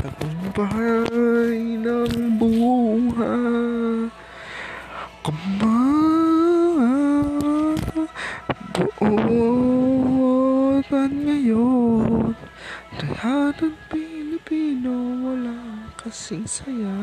tagumpay ng buhay kabuutan ngayon. Lahat ng Pilipino walang kasing saya.